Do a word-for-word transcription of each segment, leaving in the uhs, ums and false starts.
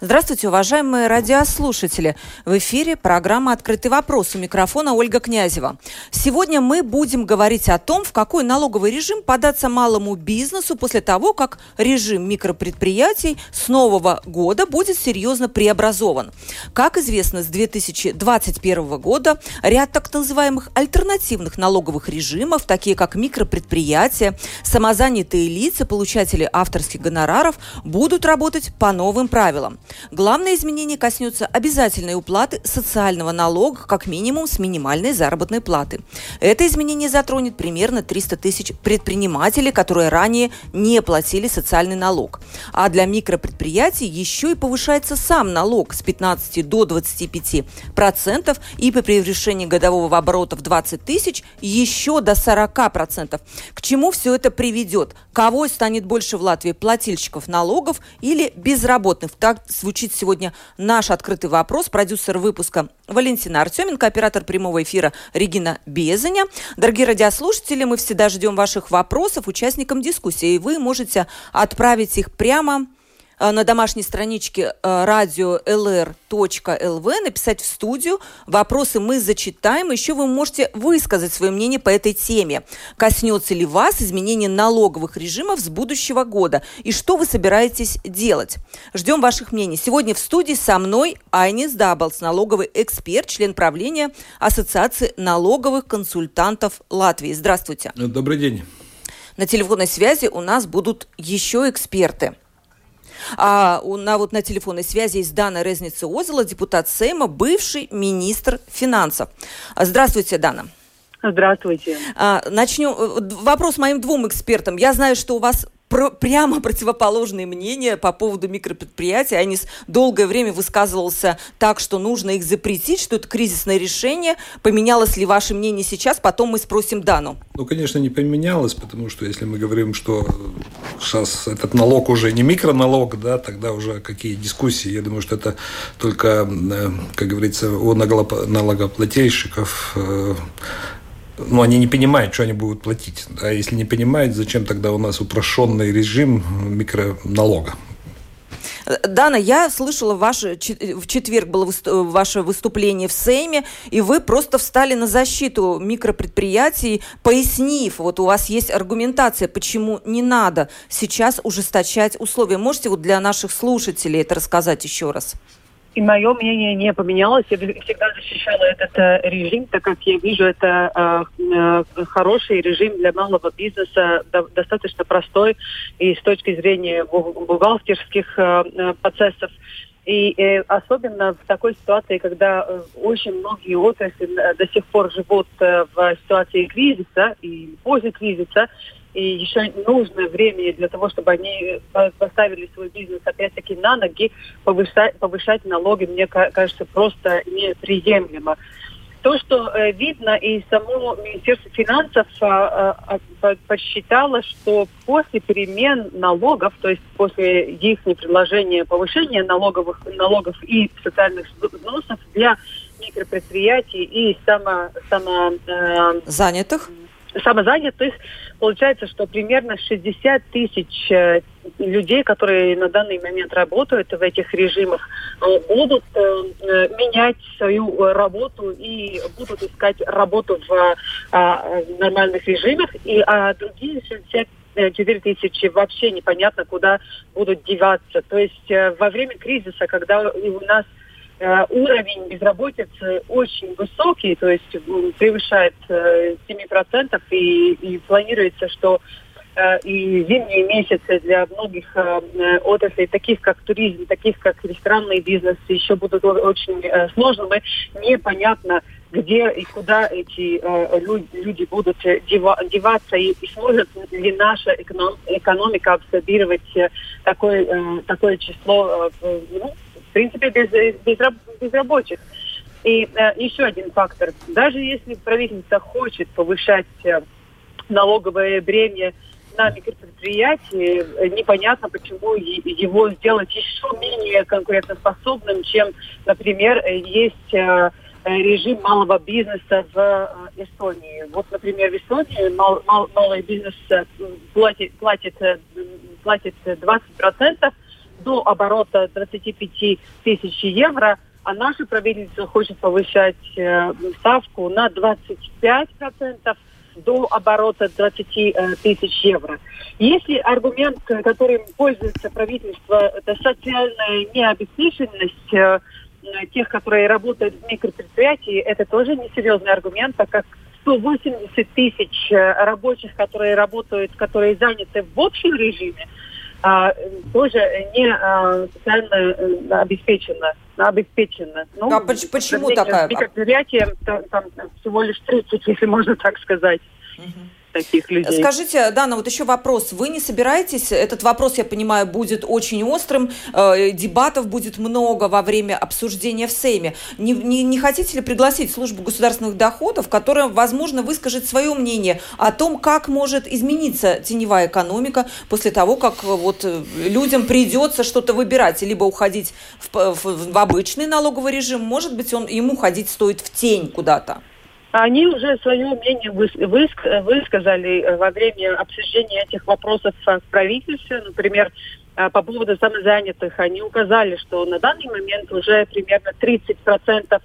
Здравствуйте, уважаемые радиослушатели. В эфире программа «Открытый вопрос». У микрофона Ольга Князева. Сегодня мы будем говорить о том, в какой налоговый режим податься малому бизнесу после того, как режим микропредприятий с нового года будет серьезно преобразован. Как известно, с две тысячи двадцать первого года ряд так называемых альтернативных налоговых режимов, такие как микропредприятия, самозанятые лица, получатели авторских гонораров, будут работать по новым правилам. Главное изменение коснется обязательной уплаты социального налога, как минимум, с минимальной заработной платы. Это изменение затронет примерно триста тысяч предпринимателей, которые ранее не платили социальный налог. А для микропредприятий еще и повышается сам налог с пятнадцати до двадцати пяти процентов и при превышении годового оборота в двадцать тысяч еще до сорока процентов. К чему все это приведет? Кого станет больше в Латвии, плательщиков налогов или безработных? Так звучит сегодня наш открытый вопрос. Продюсер выпуска Валентина Артеменко, оператор прямого эфира Регина Безеня. Дорогие радиослушатели, мы всегда ждем ваших вопросов участникам дискуссии. И вы можете отправить их прямо на домашней страничке радио эл эр точка эл ви, написать в студию. Вопросы мы зачитаем. Еще вы можете высказать свое мнение по этой теме. Коснется ли вас изменение налоговых режимов с будущего года? И что вы собираетесь делать? Ждем ваших мнений. Сегодня в студии со мной Айнис Даблс, налоговый эксперт, член правления Ассоциации налоговых консультантов Латвии. Здравствуйте. Добрый день. На телефонной связи у нас будут еще эксперты. А у, на, вот, на телефонной связи есть Дана Резнице-Озола, депутат Сейма, бывший министр финансов. Здравствуйте, Дана. Здравствуйте. А, начнем. Вопрос моим двум экспертам. Я знаю, что у вас про, прямо противоположные мнения по поводу микропредприятий. Айнис долгое время высказывался так, что нужно их запретить, что это кризисное решение. Поменялось ли ваше мнение сейчас? Потом мы спросим Дану. Ну, конечно, не поменялось, потому что если мы говорим, что сейчас этот налог уже не микроналог, да, тогда уже какие дискуссии. Я думаю, что это только, как говорится, у налогоплательщиков. Но они не понимают, что они будут платить. А если не понимают, зачем тогда у нас упрощенный режим микроналога? Дана, я слышала, ваше, в четверг было ваше выступление в Сейме, и вы просто встали на защиту микропредприятий, пояснив, вот у вас есть аргументация, почему не надо сейчас ужесточать условия. Можете вот для наших слушателей это рассказать еще раз? И мое мнение не поменялось. Я всегда защищала этот э, режим, так как я вижу, это э, э, хороший режим для малого бизнеса, до, достаточно простой и с точки зрения бухгалтерских э, процессов. И э, особенно в такой ситуации, когда э, очень многие отрасли э, до сих пор живут э, в ситуации кризиса и после кризиса, и еще нужно время для того, чтобы они поставили свой бизнес опять-таки на ноги, повышать, повышать налоги, мне кажется, просто неприемлемо. То, что видно, и само Министерство финансов подсчитало, что после перемен налогов, то есть после их предложения повышения налоговых, налогов и социальных взносов для микропредприятий и само, само, занятых, самозанятых, получается, что примерно шестьдесят тысяч э, людей, которые на данный момент работают в этих режимах, э, будут э, менять свою работу и будут искать работу в э, нормальных режимах, и а другие шестьдесят четыре тысячи вообще непонятно, куда будут деваться. То есть э, во время кризиса, когда у нас уровень безработицы очень высокий, то есть превышает семь процентов, и, и планируется, что и зимние месяцы для многих отраслей, таких как туризм, таких как ресторанный бизнес, еще будут очень сложными. Непонятно, где и куда эти люди будут деваться, и сможет ли наша экономика абсорбировать такое, такое число, ну, в принципе, без, без, без рабочих. И э, еще один фактор. Даже если правительство хочет повышать э, налоговое бремя на микропредприятии, э, непонятно, почему е- его сделать еще менее конкурентоспособным, чем, например, есть э, режим малого бизнеса в э, Эстонии. Вот, например, в Эстонии мал- мал- малый бизнес платит, платит, платит двадцать процентов до оборота двадцать пять тысяч евро, а наше правительство хочет повышать э, ставку на двадцать пять процентов до оборота двадцать тысяч евро. Если аргумент, которым пользуется правительство, это социальная необеспеченность э, тех, которые работают в микропредприятии, это тоже несерьезный аргумент, так как сто восемьдесят тысяч рабочих, которые работают, которые заняты в общем режиме, А, тоже не а, социально обеспечено. обеспечено. Ну, а почему такая? Предприятиям там, там всего лишь тридцать, если можно так сказать, угу. таких людей. Скажите, Дана, вот еще вопрос. Вы не собираетесь, этот вопрос, я понимаю, будет очень острым, э, дебатов будет много во время обсуждения в Сейме. Не, не, не хотите ли пригласить службу государственных доходов, которая, возможно, выскажет свое мнение о том, как может измениться теневая экономика после того, как вот людям придется что-то выбирать, либо уходить в, в, в обычный налоговый режим, может быть, он, ему ходить стоит в тень куда-то? Они уже свое мнение высказали во время обсуждения этих вопросов в правительстве. Например, по поводу самозанятых. Они указали, что на данный момент уже примерно тридцать процентов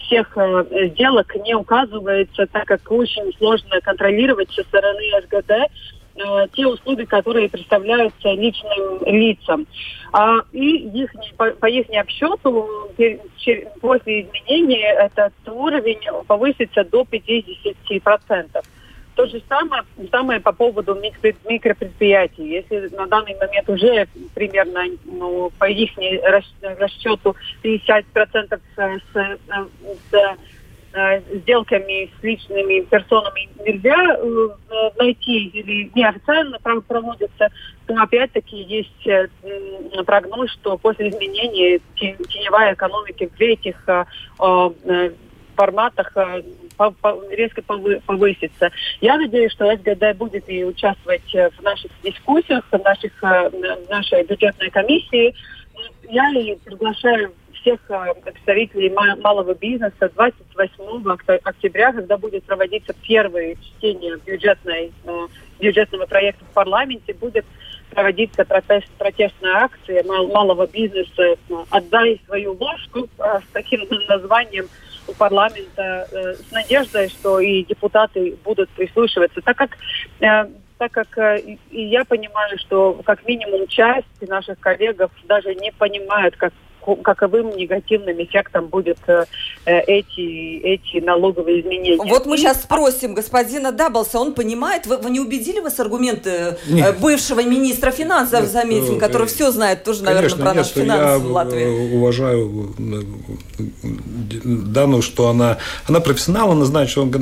всех сделок не указывается, так как очень сложно контролировать со стороны СГД те услуги, которые представляются личным лицам. А, и их, по, по их обсчету после изменения этот уровень повысится до пятьдесят процентов. То же самое, самое по поводу микропредприятий. Если на данный момент уже примерно, ну, по их расчету пятьдесят процентов с, с, с сделками с личными персонами нельзя найти или неофициально проводятся, то опять-таки есть прогноз, что после изменения теневая экономика в этих форматах резко повысится. Я надеюсь, что СГД будет и участвовать в наших дискуссиях, в, наших, в нашей бюджетной комиссии. Я и приглашаю всех представителей малого бизнеса двадцать восьмого октября, когда будет проводиться первое чтение бюджетной, бюджетного проекта в парламенте, будет проводиться протест, протестная акция малого бизнеса «Отдай свою ложку» с таким названием у парламента, с надеждой, что и депутаты будут прислушиваться, так как... Так как и я понимаю, что как минимум часть наших коллегов даже не понимают, как, каковым негативным эффектом будут эти, эти налоговые изменения. Вот мы сейчас спросим господина Даблса, он понимает, вы, вы не убедили вас аргументы нет. бывшего министра финансов, нет, заметим, который э, все знает тоже, конечно, наверное, про наши финансы в Латвии. Я уважаю Дану, что она, она профессионал, она знает, что он,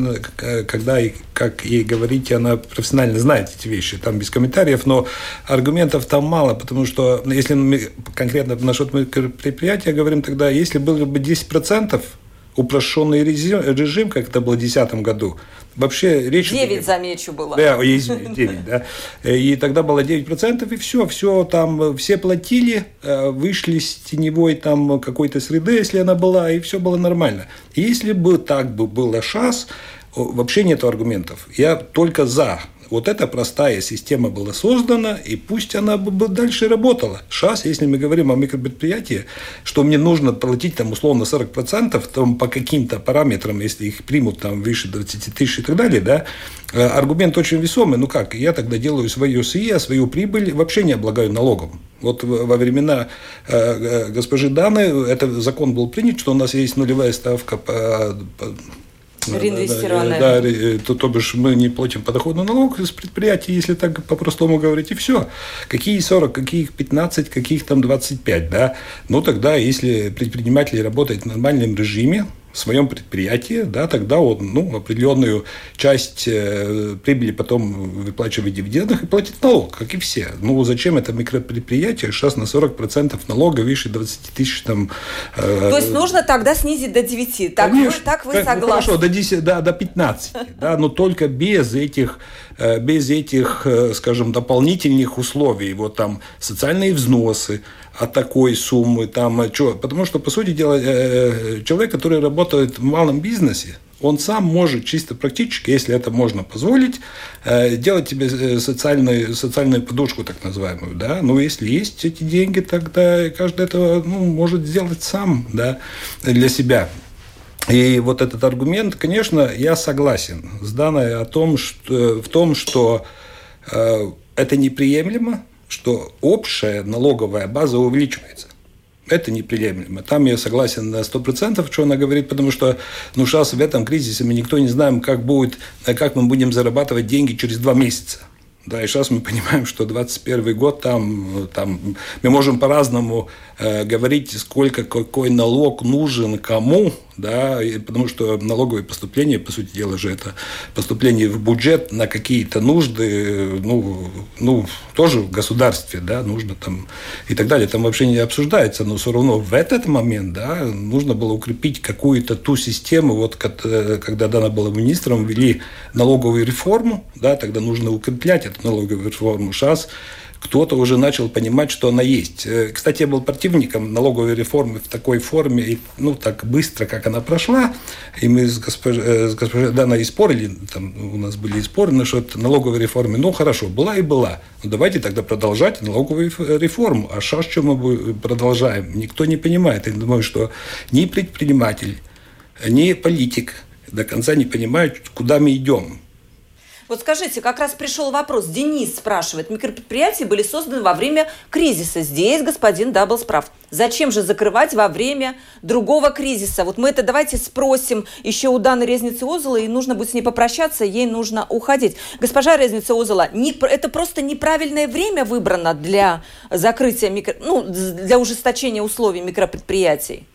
когда и как ей говорите, она профессионально знает эти вещи, там без комментариев, но аргументов там мало, потому что если мы конкретно насчет предприятия говорим, тогда если было бы десять процентов упрощенный режим, как это было в две тысячи десятом году, вообще речь... девять, замечу, было. Да, есть девять, да. И тогда было девять процентов, и все, все там, все платили, вышли с теневой там какой-то среды, если она была, и все было нормально. Если бы так бы было шанс, вообще нет аргументов. Я только за. Вот эта простая система была создана, и пусть она бы дальше работала. Сейчас, если мы говорим о микропредприятии, что мне нужно платить там, условно сорок процентов там, по каким-то параметрам, если их примут там, выше двадцати тысяч и так далее, да, аргумент очень весомый. Ну как, я тогда делаю свою СИ, а свою прибыль вообще не облагаю налогом. Вот во времена госпожи Даны этот закон был принят, что у нас есть нулевая ставка по... Реинвестированная. Да, да, то, то бишь мы не платим подоходный налог с предприятий, если так по-простому говорить, и все. Какие сорок, какие пятнадцать, каких там двадцать пять, да. Ну, тогда, если предприниматель работает в нормальном режиме, в своем предприятии, да, тогда он, ну, определенную часть прибыли потом выплачивает в дивидендах и платит налог, как и все. Ну, зачем это микропредприятие? Сейчас на сорок процентов налога выше двадцати тысяч там... Э, То есть нужно тогда снизить до девяти. Так, конечно, вы, так вы согласны? Ну, хорошо, до десяти, да, до пятнадцати, да, но только без этих, без этих, скажем, дополнительных условий. Вот там социальные взносы от такой суммы, там, что, потому что, по сути дела, человек, который работает в малом бизнесе, он сам может чисто практически, если это можно позволить, делать себе социальную, социальную подушку, так называемую, да, но если есть эти деньги, тогда каждый этого, ну, может сделать сам, да, для себя. И вот этот аргумент, конечно, я согласен с Даной о том, что, в том, что э, это неприемлемо, что общая налоговая база увеличивается. Это неприемлемо. Там я согласен на сто процентов, что она говорит, потому что, ну, сейчас в этом кризисе мы никто не знаем, как будет, как мы будем зарабатывать деньги через два месяца. Да, и сейчас мы понимаем, что двадцать первый год, там, там мы можем по-разному э, говорить, сколько, какой налог нужен кому, да, и, потому что налоговые поступления, по сути дела же, это поступление в бюджет на какие-то нужды, ну, ну тоже в государстве, да, нужно там и так далее, там вообще не обсуждается, но все равно в этот момент, да, нужно было укрепить какую-то ту систему, вот когда Дана была министром, ввели налоговую реформу, да, тогда нужно укреплять налоговую реформу. Сейчас кто-то уже начал понимать, что она есть. Кстати, я был противником налоговой реформы в такой форме, и, ну, так быстро, как она прошла. И мы с госпожой, с госпожой Даной спорили, там у нас были споры насчет налоговой реформы. Ну, хорошо, была и была. Ну, давайте тогда продолжать налоговую реформу. А сейчас что мы продолжаем? Никто не понимает. Я думаю, что ни предприниматель, ни политик до конца не понимают, куда мы идем. Вот скажите, как раз пришел вопрос. Денис спрашивает. Микропредприятия были созданы во время кризиса. Здесь господин Даблс прав. Зачем же закрывать во время другого кризиса? Вот мы это давайте спросим еще у Даны Резнице-Озолы. И нужно будет с ней попрощаться, ей нужно уходить. Госпожа Резнице-Озола, не, это просто неправильное время выбрано для закрытия, микро, ну, для ужесточения условий микропредприятий?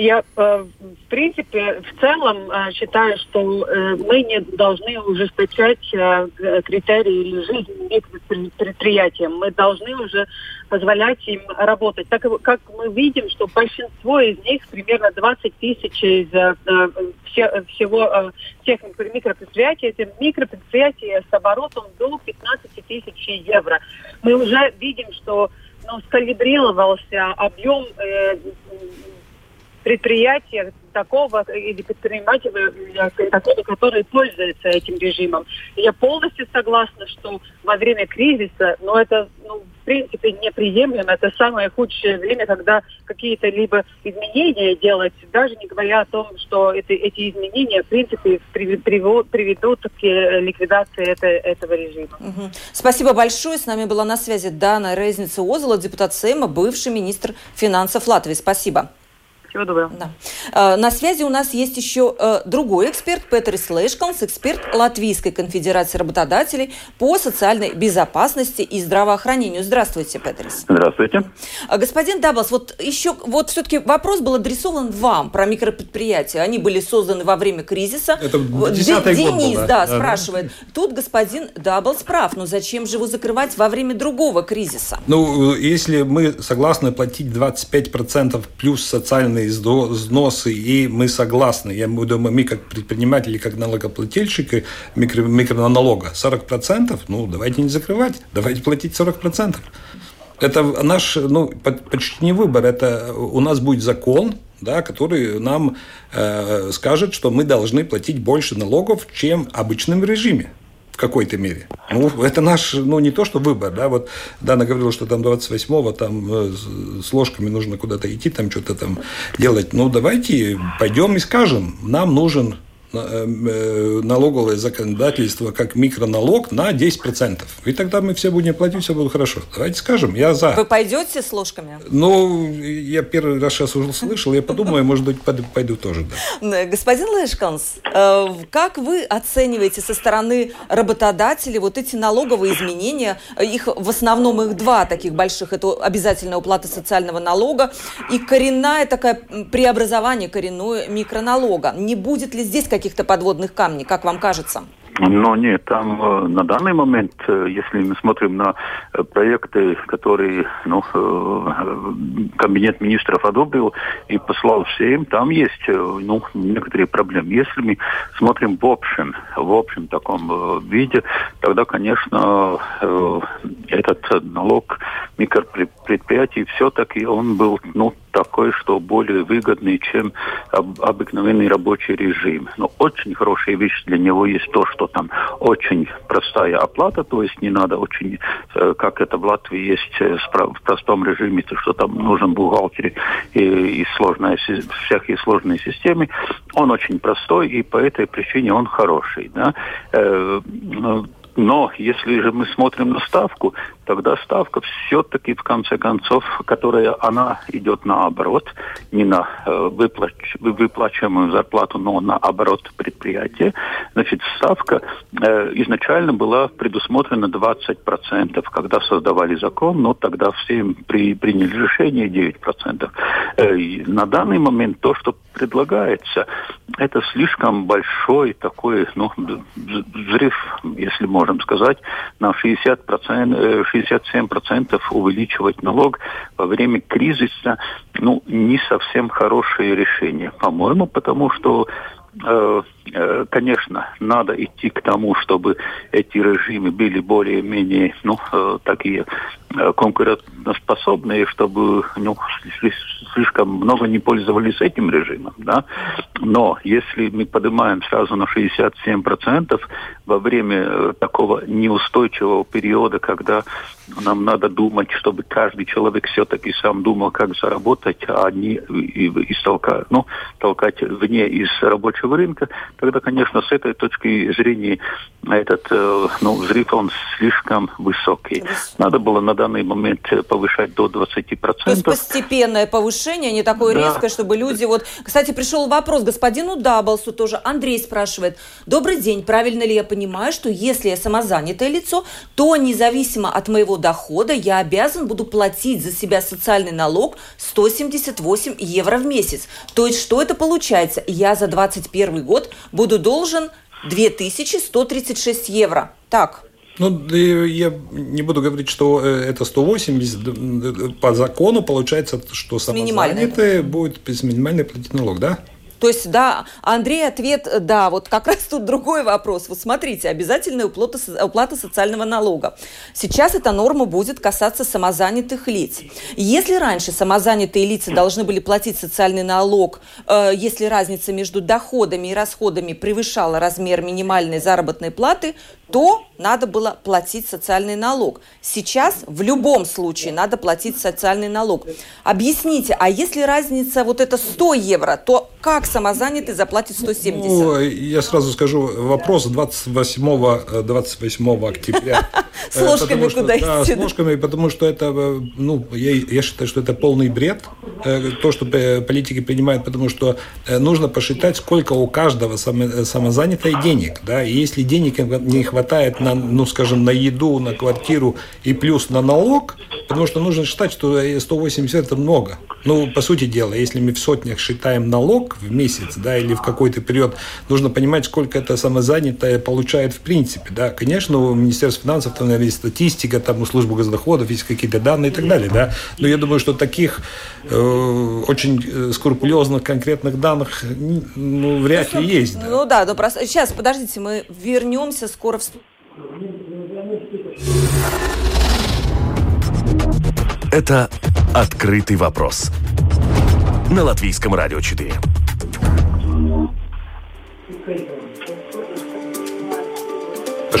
Я, в принципе, в целом считаю, что мы не должны ужесточать критерии или жизнь предприятиям. Мы должны уже позволять им работать. Так как мы видим, что большинство из них, примерно двадцать тысяч из всего всех микропредприятий, это микропредприятия с оборотом до пятнадцати тысяч евро. Мы уже видим, что, ну, скалибрировался объем предприятия такого или предпринимателя, такого, который пользуется этим режимом. Я полностью согласна, что во время кризиса, ну, это, ну, в принципе, неприемлемо. Это самое худшее время, когда какие-то либо изменения делать, даже не говоря о том, что это, эти изменения, в принципе, приведут к ликвидации это, этого режима. Угу. Спасибо большое. С нами была на связи Дана Резнице-Озола, депутат Сейма, бывший министр финансов Латвии. Спасибо. Всего доброго. Да. На связи у нас есть еще другой эксперт, Петрис Лешкалнс, эксперт Латвийской конфедерации работодателей по социальной безопасности и здравоохранению. Здравствуйте, Петрис. Здравствуйте. Господин Даблс, вот еще, вот все-таки вопрос был адресован вам про микропредприятия. Они были созданы во время кризиса. Это десятый Денис, год был, да, да, да, спрашивает. Тут господин Даблс прав, но зачем же его закрывать во время другого кризиса? Ну, если мы согласны платить двадцать пять процентов плюс социальные взносы, и мы согласны. Я думаю, мы как предприниматели, как налогоплательщики микро, микроналога сорок процентов, ну, давайте не закрывать, давайте платить сорок процентов. Это наш, ну, почти не выбор, это у нас будет закон, да, который нам э, скажет, что мы должны платить больше налогов, чем в обычном режиме. В какой-то мере. Ну, это наш, ну, не то, что выбор, да, вот Дана говорила, что там двадцать восьмого там с ложками нужно куда-то идти, там что-то там делать. Ну, давайте пойдем и скажем, нам нужен налоговое законодательство как микроналог на десять процентов. И тогда мы все будем платить, все будет хорошо. Давайте скажем, я за. Вы пойдете с ложками? Ну, я первый раз сейчас уже слышал, я подумаю, может быть, пойду тоже. Да. Господин Лешкалнс, как вы оцениваете со стороны работодателей вот эти налоговые изменения? Их в основном их два таких больших. Это обязательная уплата социального налога и коренное такое преобразование, коренное микроналога. Не будет ли здесь каких-то подводных камней, как вам кажется? Но нет, там на данный момент, если мы смотрим на проекты, которые ну, кабинет министров одобрил и послал всем, там есть ну, некоторые проблемы. Если мы смотрим в общем, в общем таком виде, тогда, конечно, этот налог микропредприятий все-таки он был ну, такой, что более выгодный, чем обыкновенный рабочий режим. Но очень хорошая вещь для него есть то, что там очень простая оплата, то есть не надо очень, как это в Латвии есть в простом режиме, то что там нужен бухгалтер и, и сложная, всякие сложные системы. Он очень простой, и по этой причине он хороший. Да? Но если же мы смотрим на ставку, тогда ставка все-таки, в конце концов, которая она идет наоборот, не на э, выплач, выплачиваемую зарплату, но наоборот предприятия. Значит, ставка э, изначально была предусмотрена двадцать процентов. Когда создавали закон, но тогда все при, приняли решение девять процентов. Э, на данный момент то, что предлагается, это слишком большой такой ну, взрыв, если можем сказать, на шестьдесят процентов, шестьдесят семь процентов увеличивать налог во время кризиса, ну, не совсем хорошее решение, по-моему, потому что, э, э, конечно, надо идти к тому, чтобы эти режимы были более-менее, ну, э, такие э, конкурентоспособные, чтобы, ну, слишком много не пользовались этим режимом, да. Но если мы поднимаем сразу на шестьдесят семь процентов во время такого неустойчивого периода, когда нам надо думать, чтобы каждый человек все-таки сам думал, как заработать, а не из толка, ну, толкать вне из рабочего рынка, тогда, конечно, с этой точки зрения этот ну, взрыв, он слишком высокий. Надо было на данный момент повышать до двадцати процентов. То есть постепенное повышение, не такое да. резкое, чтобы люди... Вот, кстати, пришел вопрос господину Даблсу тоже. Андрей спрашивает. Добрый день, правильно ли я понимаю, что если я самозанятое лицо, то независимо от моего дохода я обязан буду платить за себя социальный налог сто семьдесят восемь евро в месяц? То есть что это получается? Я за двадцать первый год буду должен две тысячи сто тридцать шесть евро. Так. Ну, я не буду говорить, что это сто восемьдесят. По закону получается, что самозанятые будут без минимальной платить налог, да? То есть, да, Андрей, ответ, да, вот как раз тут другой вопрос. Вот смотрите, обязательная уплата, уплата социального налога. Сейчас эта норма будет касаться самозанятых лиц. Если раньше самозанятые лица должны были платить социальный налог, э, если разница между доходами и расходами превышала размер минимальной заработной платы, то надо было платить социальный налог. Сейчас в любом случае надо платить социальный налог. Объясните, а если разница вот это сто евро, то как самозанятый заплатит сто семьдесят? Ну, я сразу скажу, вопрос двадцать восьмого октября. С ложками куда идти? С ложками, потому что это, ну, я считаю, что это полный бред, то, что политики принимают, потому что нужно посчитать, сколько у каждого самозанятого денег, да, и если денег не хватает, хватает на, ну, скажем, на еду, на квартиру и плюс на налог, потому что нужно считать, что сто восемьдесят это много. Ну, по сути дела, если мы в сотнях считаем налог в месяц, да, или в какой-то период, нужно понимать, сколько это самозанятое получает в принципе, да. Конечно, у Министерства финансов там, наверное, есть статистика, там у службы госдоходов есть какие-то данные и так далее, да. Но я думаю, что таких э, очень скрупулезных конкретных данных ну, вряд ну, ли есть. Ну, да. ну да, но просто... сейчас, подождите, мы вернемся скоро в Это «Открытый вопрос» на Латвийском радио четыре.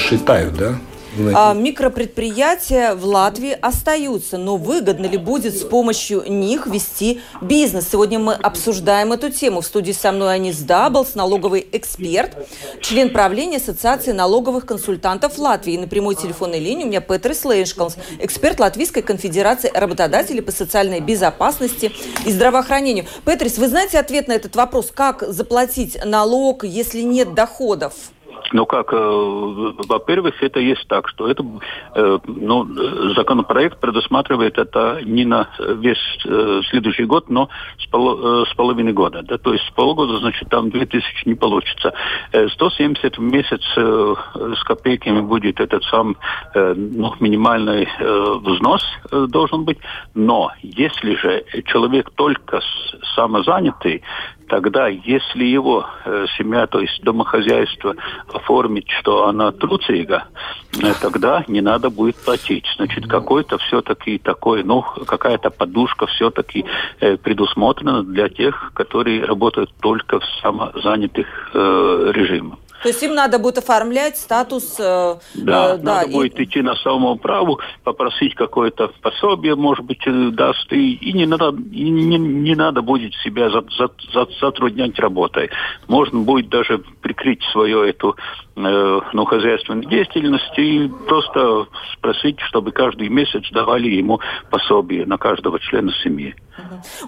Считаю, да? Микропредприятия в Латвии остаются, но выгодно ли будет с помощью них вести бизнес? Сегодня мы обсуждаем эту тему. В студии со мной Айнис Даблс, налоговый эксперт, член правления Ассоциации налоговых консультантов Латвии. И на прямой телефонной линии у меня Петрис Лешкалнс, эксперт Латвийской конфедерации работодателей по социальной безопасности и здравоохранению. Петрис, вы знаете ответ на этот вопрос? Как заплатить налог, если нет доходов? Ну как, во-первых, это есть так, что это, ну, законопроект предусматривает это не на весь следующий год, но с, пол, с половиной года, да, то есть с полгода, значит, там две тысячи не получится. сто семьдесят в месяц с копейками будет этот сам, ну, минимальный взнос должен быть, но если же человек только самозанятый, тогда, если его э, семья, то есть домохозяйство, оформить, что она трудяга, э, тогда не надо будет платить. Значит, какой-то все-таки такой, ну, какая-то подушка все-таки э, предусмотрена для тех, которые работают только в самозанятых э, режимах. То есть им надо будет оформлять статус... Э, да, э, да, надо и... будет идти на самоуправу, попросить какое-то пособие, может быть, даст, и, и, не, надо, и не, не надо будет себя за, за, за, затруднять работой. Можно будет даже прикрыть свою эту э, ну, хозяйственную деятельность и просто спросить, чтобы каждый месяц давали ему пособие на каждого члена семьи.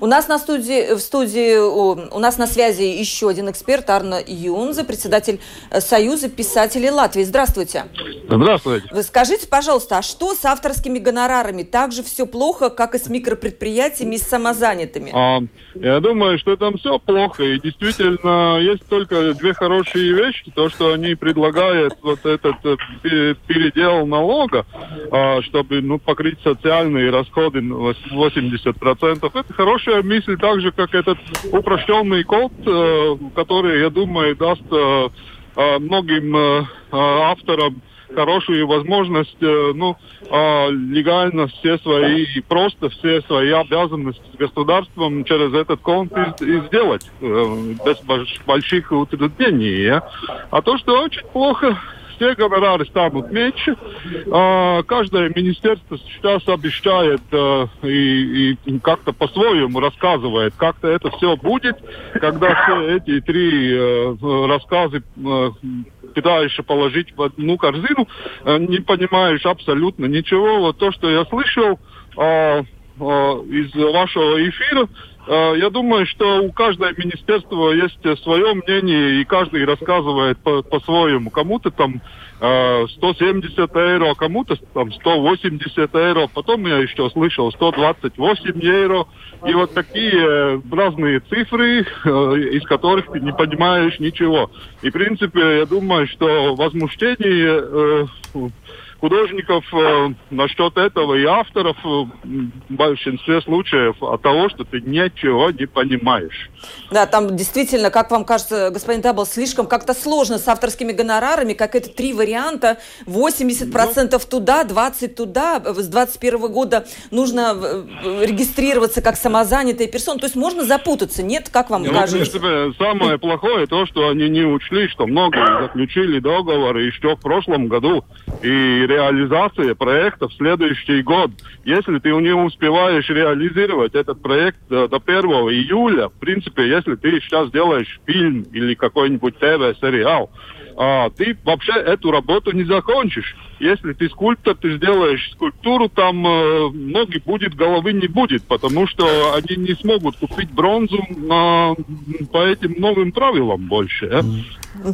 У нас на студии, в студии, у нас на связи еще один эксперт, Арно Юнзе, председатель Союза писателей Латвии. Здравствуйте. Здравствуйте. Вы скажите, пожалуйста, а что с авторскими гонорарами? Так же все плохо, как и с микропредприятиями и с самозанятыми? А, я думаю, что там все плохо. И действительно, есть только две хорошие вещи. То, что они предлагают вот этот передел налога, чтобы, ну, покрыть социальные расходы на восемьдесят процентов. Это хорошая мысль, так же, как этот упрощенный код, который, я думаю, даст многим авторам хорошую возможность, ну, легально все свои, просто все свои обязанности с государством через этот конт и сделать, без больших утруднений. А то, что очень плохо... Все гонорары станут меньше. А, каждое министерство сейчас обещает а, и, и как-то по-своему рассказывает, как-то это все будет, когда все эти три а, рассказы а, пытаешься положить в одну корзину, а, не понимаешь абсолютно ничего. Вот то, что я слышал а, а, из вашего эфира, я думаю, что у каждого министерства есть свое мнение, и каждый рассказывает по- по-своему. Кому-то там э, сто семьдесят евро, кому-то там сто восемьдесят евро, потом я еще слышал сто двадцать восемь евро. И вот такие разные цифры, э, из которых ты не понимаешь ничего. И, в принципе, я думаю, что возмущение... Э, художников э, насчет этого и авторов э, в большинстве случаев от того, что ты ничего не понимаешь. Да, там действительно, как вам кажется, господин Даблс, слишком как-то сложно с авторскими гонорарами, как это три варианта, восемьдесят процентов ну, туда, двадцать процентов туда, с двадцать первого года нужно регистрироваться как самозанятая персона, то есть можно запутаться, нет, как вам ну, кажется? Принципе, самое плохое то, что они не учли, что многие заключили договоры еще в прошлом году, и реализация проекта в следующий год. Если ты не успеваешь реализировать этот проект до первого июля, в принципе, если ты сейчас делаешь фильм или какой-нибудь ТВ-сериал, а, ты вообще эту работу не закончишь. Если ты скульптор, ты сделаешь скульптуру, там э, ноги будет, головы не будет, потому что они не смогут купить бронзу на, по этим новым правилам больше. Э?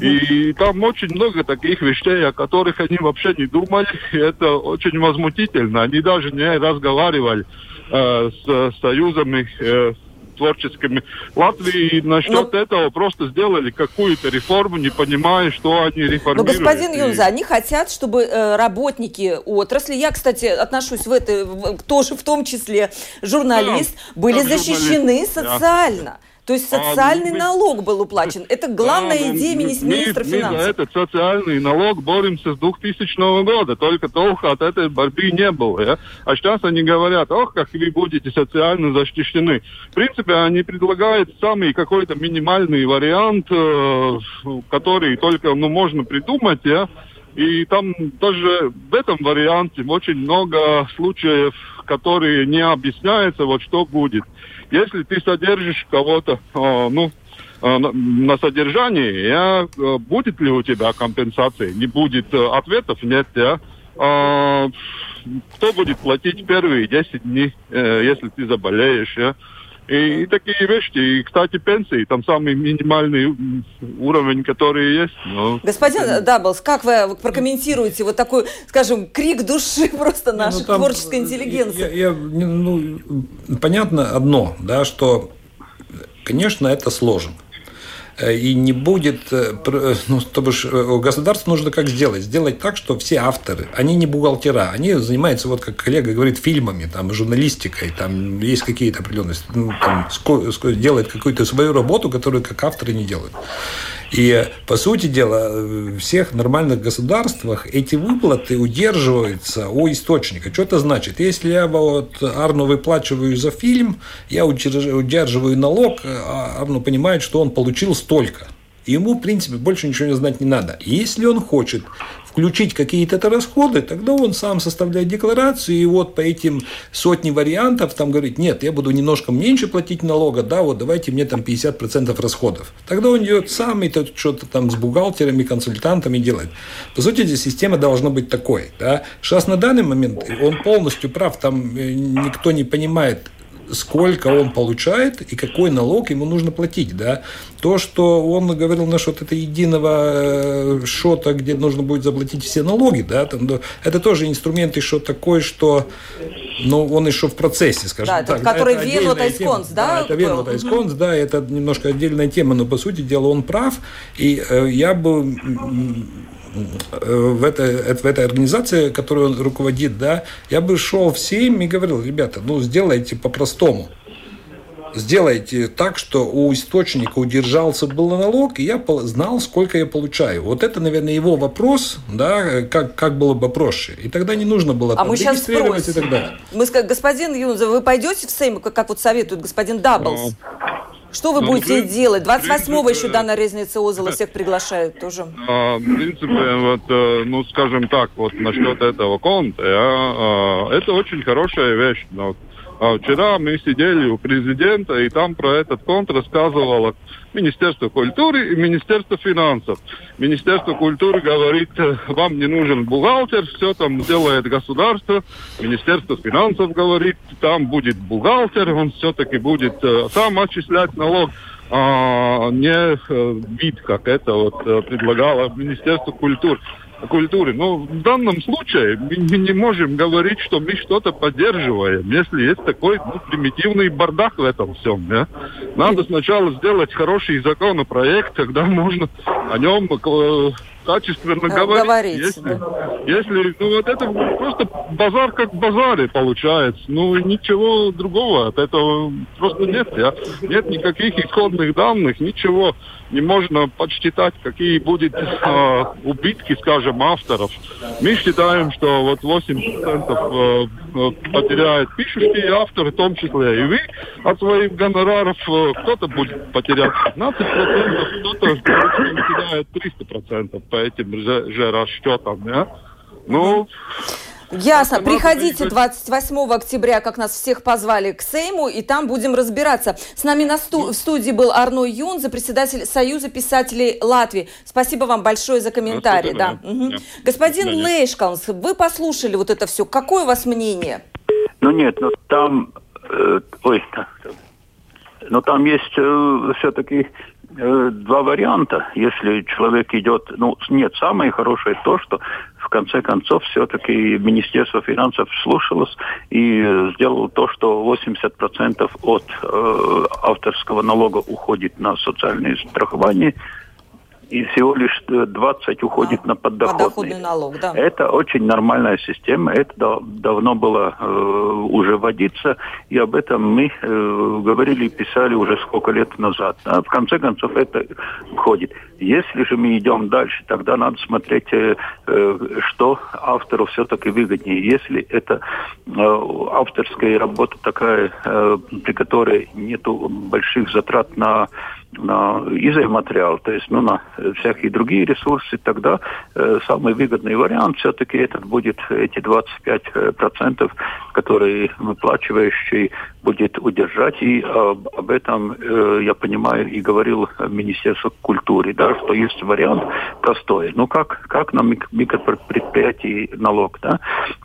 И там очень много таких вещей, о которых они вообще не думали. Это очень возмутительно. Они даже не разговаривали э, с союзами э, творческими Латвии насчет но... этого просто сделали какую-то реформу, не понимая, что они реформируют. Но, господин Юнзе, и... они хотят, чтобы э, работники отрасли, я, кстати, отношусь в это, в, тоже в том числе журналист, да, были защищены журналист. социально. Да. То есть социальный а, налог был уплачен. Это главная а, идея министра мы, финансов. Мы за этот социальный налог боремся с двухтысячного года. Только толку от этой борьбы не было. Я? А сейчас они говорят, ох, как вы будете социально защищены. В принципе, они предлагают самый какой-то минимальный вариант, э, который только ну, можно придумать, я? И там даже в этом варианте очень много случаев, которые не объясняются, вот что будет. Если ты содержишь кого-то, ну, на содержании, я, будет ли у тебя компенсация? Не будет ответов, нет, я... А, кто будет платить первые десять дней, если ты заболеешь, я... И, и такие вещи. И, кстати, пенсии, там самый минимальный уровень, который есть. Но... Господин Даблс, как вы прокомментируете вот такой, скажем, крик души просто нашей ну, там, творческой интеллигенции? Я, я, ну, понятно одно, да, что, конечно, это сложно. И не будет, ну, то бишь, государству нужно как сделать? Сделать так, что все авторы, они не бухгалтера, они занимаются, вот как коллега говорит, фильмами, там, журналистикой, там, есть какие-то определенности, ну, там, делают какую-то свою работу, которую как авторы не делают. И, по сути дела, в всех нормальных государствах эти выплаты удерживаются у источника. Что это значит? Если я вот Арну выплачиваю за фильм, я удерживаю налог, а Арну понимает, что он получил столько. Ему, в принципе, больше ничего не знать не надо. Если он хочет включить какие-то расходы, тогда он сам составляет декларацию, и вот по этим сотне вариантов там говорит, нет, я буду немножко меньше платить налога, да, вот давайте мне там пятьдесят процентов расходов. Тогда он идет сам и тут что-то там с бухгалтерами, консультантами делает. По сути, здесь система должна быть такой. Да? Сейчас на данный момент он полностью прав, там никто не понимает, сколько он получает и какой налог ему нужно платить. Да? То, что он говорил насчет этого единого счета, где нужно будет заплатить все налоги, да? Там, да, это тоже инструмент еще такой, что ну, он еще в процессе, скажем да, так. Тот, который Венлотайсконс, да? Да, это Венлотайсконс, да, это немножко отдельная тема, но, по сути дела, он прав, и э, я бы... В этой, в этой организации, которую он руководит, да, я бы шел всем и говорил, ребята, ну сделайте по-простому. Сделайте так, что у источника удержался был налог, и я знал, сколько я получаю. Вот это, наверное, его вопрос, да, как, как было бы проще. И тогда не нужно было а там мы регистрировать и так далее. Мы сказали, господин Юнзе, вы пойдете в Сейм, как вот советует господин Даблс? Что вы ну, будете принцип, делать? двадцать восьмого еще Дана Резнице-Озола всех приглашают тоже. В принципе, вот, ну, скажем так, вот насчет этого конта, это очень хорошая вещь. Но вчера мы сидели у президента, и там про этот конт рассказывало Министерство культуры и Министерство финансов. Министерство культуры говорит, вам не нужен бухгалтер, все там делает государство. Министерство финансов говорит, там будет бухгалтер, он все-таки будет сам отчислять налог. А не вид, как это вот предлагало Министерство культуры. культуры. Но в данном случае мы не можем говорить, что мы что-то поддерживаем, если есть такой ну, примитивный бардак в этом всем. Да? Надо сначала сделать хороший законопроект, тогда можно о нем качественно говорить. говорить если, да. если, ну, вот это просто базар как базары получается. Ну, ничего другого от этого просто нет. Да? Нет никаких исходных данных, ничего. Не можно подсчитать, какие будут э, убытки, скажем, авторов. Мы считаем, что вот восемь процентов э, потеряют пишущие авторы, в том числе и вы, от своих гонораров. Кто-то будет потерять пятнадцать процентов, кто-то потеряет триста процентов по этим же, же расчетам. Да? Ну... Ясно. Приходите двадцать восьмого октября, как нас всех позвали, к Сейму, и там будем разбираться. С нами на сту- в студии был Арно Юнзе, председатель Союза писателей Латвии. Спасибо вам большое за комментарий. Да. Угу. Да. Господин Лешкалнс, вы послушали вот это все. Какое у вас мнение? Ну нет, но там... Э, ой, но там есть э, все-таки... Два варианта, если человек идет... Ну, нет, самое хорошее то, что в конце концов все-таки Министерство финансов слушалось и сделало то, что восемьдесят процентов от э, авторского налога уходит на социальное страхование, и всего лишь двадцать процентов уходит а, на поддоходный. подоходный налог. Да. Это очень нормальная система, это да, давно было э, уже вводиться, и об этом мы э, говорили и писали уже сколько лет назад. А в конце концов это входит. Если же мы идем дальше, тогда надо смотреть, что автору все-таки выгоднее. Если это авторская работа такая, при которой нету больших затрат на... на изоиматериал, то есть ну, на всякие другие ресурсы, тогда э, самый выгодный вариант все-таки этот будет, эти двадцать пять процентов, которые выплачивающий будет удержать. И об, об этом, э, я понимаю, и говорил Министерство культуры, да, что есть вариант простой. Ну, как, как на микропредприятии налог, да,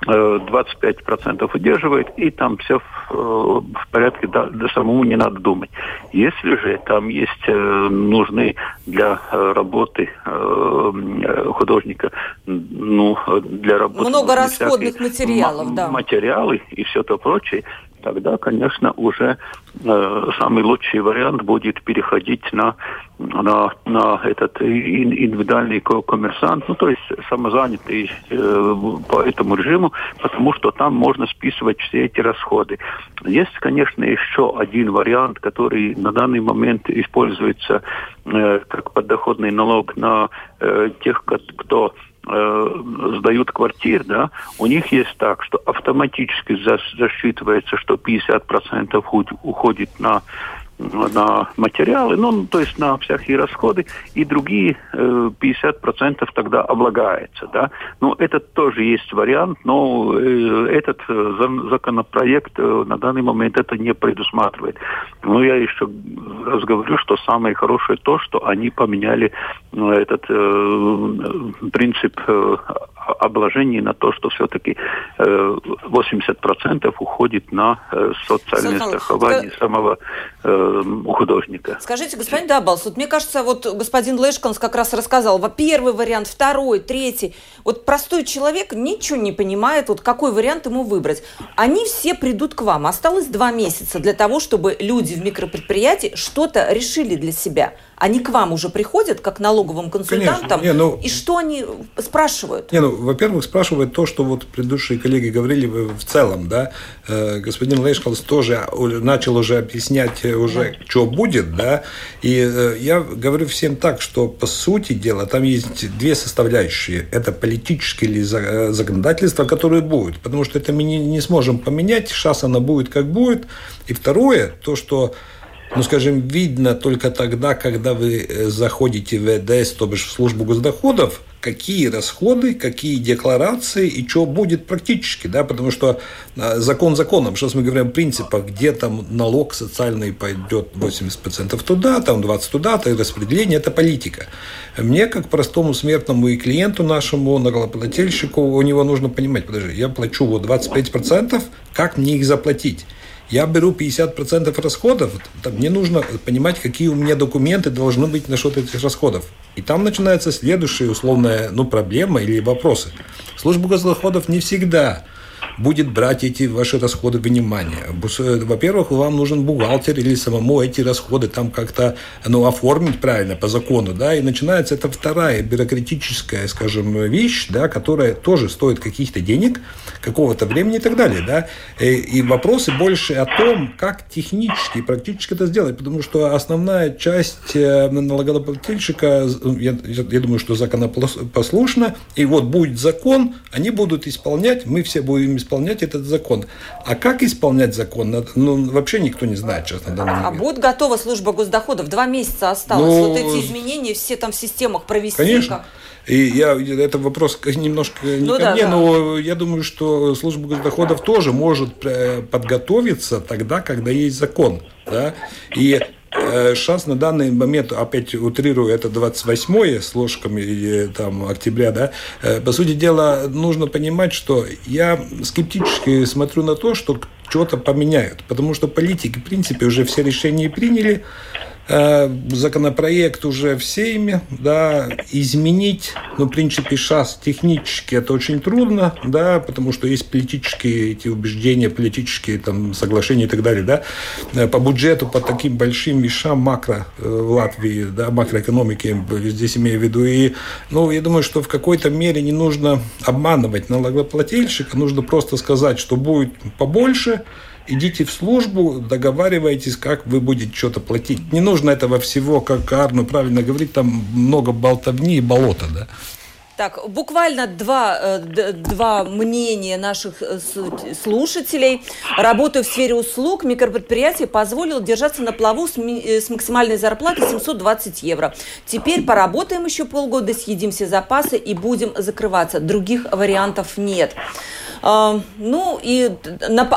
э, двадцать пять процентов удерживает, и там все в, э, в порядке, да, да, самому не надо думать. Если же там есть нужны для работы художника, ну, для работы... Много расходных материалов, м- да. Материалы и все то прочее, тогда, конечно, уже э, самый лучший вариант будет переходить на, на, на этот индивидуальный коммерсант, ну, то есть самозанятый э, по этому режиму, потому что там можно списывать все эти расходы. Есть, конечно, еще один вариант, который на данный момент используется э, как подоходный налог на э, тех, кто... сдают квартиры, да, у них есть так, что автоматически засчитывается, что пятьдесят процентов уходит на, на материалы, ну, то есть на всякие расходы, и другие пятьдесят процентов тогда облагается, да. Ну, этот тоже есть вариант, но этот законопроект на данный момент это не предусматривает. Но я еще раз говорю, что самое хорошее то, что они поменяли этот принцип обложения на то, что все-таки восемьдесят процентов уходит на социальное Сан-сан. страхование Ска... самого художника. Скажите, господин Даблс, вот мне кажется, вот господин Лешкалнс как раз рассказал, первый вариант, второй, третий. Вот простой человек ничего не понимает, вот какой вариант ему выбрать. Они все придут к вам. Осталось два месяца для того, чтобы люди в микропредприятии что-то решили для себя. Они к вам уже приходят, как налоговым консультантам, не, ну, и что они спрашивают? Не, ну, во-первых, спрашивают то, что вот предыдущие коллеги говорили в целом, да. Господин Лешкалнс тоже начал уже объяснять уже, да, что будет, да. И я говорю всем так, что по сути дела там есть две составляющие. Это политические законодательства, которые будут, потому что это мы не сможем поменять, сейчас оно будет как будет. И второе, то, что, ну, скажем, видно только тогда, когда вы заходите в ЭДС, то бишь в службу госдоходов, какие расходы, какие декларации и что будет практически, да, потому что закон законом, сейчас мы говорим о принципах, где там налог социальный пойдет восемьдесят процентов туда, там двадцать процентов туда, то и распределение, это политика. Мне, как простому смертному и клиенту нашему, налогоплательщику, у него нужно понимать, подожди, я плачу вот двадцать пять процентов, как мне их заплатить? Я беру пятьдесят процентов расходов, мне нужно понимать, какие у меня документы должны быть насчет этих расходов. И там начинается следующая условная, ну, проблема или вопросы. Служба госдоходов не всегда будет брать эти ваши расходы во внимание. Во-первых, вам нужен бухгалтер или самому эти расходы там как-то, ну, оформить правильно по закону, да, и начинается это вторая бюрократическая, скажем, вещь, да, которая тоже стоит каких-то денег, какого-то времени и так далее, да, и, и вопросы больше о том, как технически и практически это сделать, потому что основная часть налогоплательщика, я, я думаю, что законопослушна, и вот будет закон, они будут исполнять, мы все будем исполнять этот закон. А как исполнять закон? Ну, вообще никто не знает, честно, на данный момент. А будет готова служба госдоходов? Два месяца осталось. Но... Вот эти изменения все там в системах провести. Конечно. Как? И я, это вопрос немножко не ну, ко да, мне, да. но я думаю, что служба госдоходов тоже может подготовиться тогда, когда есть закон. Да? И сейчас на данный момент, опять утрирую, это двадцать восьмое с ложками там, октября, да, по сути дела, нужно понимать, что я скептически смотрю на то, что что-то поменяют, потому что политики, в принципе, уже все решения приняли, законопроект уже всеми, да, изменить, ну, в принципе, сейчас технически это очень трудно, да, потому что есть политические эти убеждения, политические там соглашения и так далее, да, по бюджету, по таким большим вещам макро в Латвии, да, макроэкономики, здесь имею в виду, и, ну, я думаю, что в какой-то мере не нужно обманывать налогоплательщика, нужно просто сказать, что будет побольше, идите в службу, договаривайтесь, как вы будете что-то платить. Не нужно этого всего, как Арно правильно говорит, там много болтовни и болота, да. Так, буквально два, два мнения наших слушателей. Работаю в сфере услуг. Микропредприятие позволило держаться на плаву с, с максимальной зарплатой семьсот двадцать евро. Теперь поработаем еще полгода, съедим все запасы и будем закрываться. Других вариантов нет. Ну и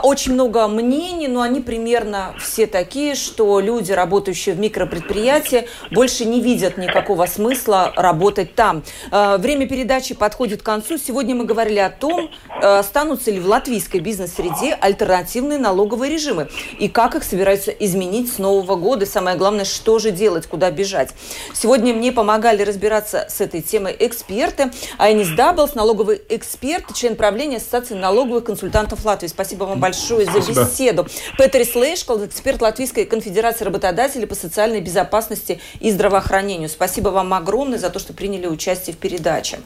очень много мнений, но они примерно все такие, что люди, работающие в микропредприятии, больше не видят никакого смысла работать там. Время передачи подходит к концу. Сегодня мы говорили о том, останутся ли в латвийской бизнес-среде альтернативные налоговые режимы и как их собираются изменить с нового года. И самое главное, что же делать, куда бежать. Сегодня мне помогали разбираться с этой темой эксперты. Айнис Даблс, налоговый эксперт, член правления Ассоциации налоговых консультантов Латвии. Спасибо вам большое за беседу. Петрис Лешкалнс, эксперт Латвийской конфедерации работодателей по социальной безопасности и здравоохранению. Спасибо вам огромное за то, что приняли участие в передаче.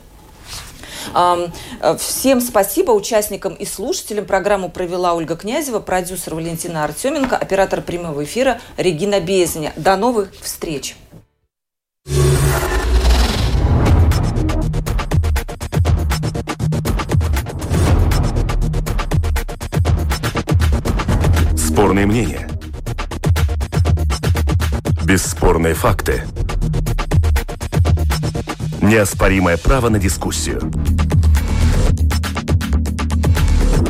Всем спасибо участникам и слушателям. Программу провела Ольга Князева, продюсер Валентина Артеменко, оператор прямого эфира Регина Безеня. До новых встреч! Спорные мнения. Бесспорные факты. Неоспоримое право на дискуссию.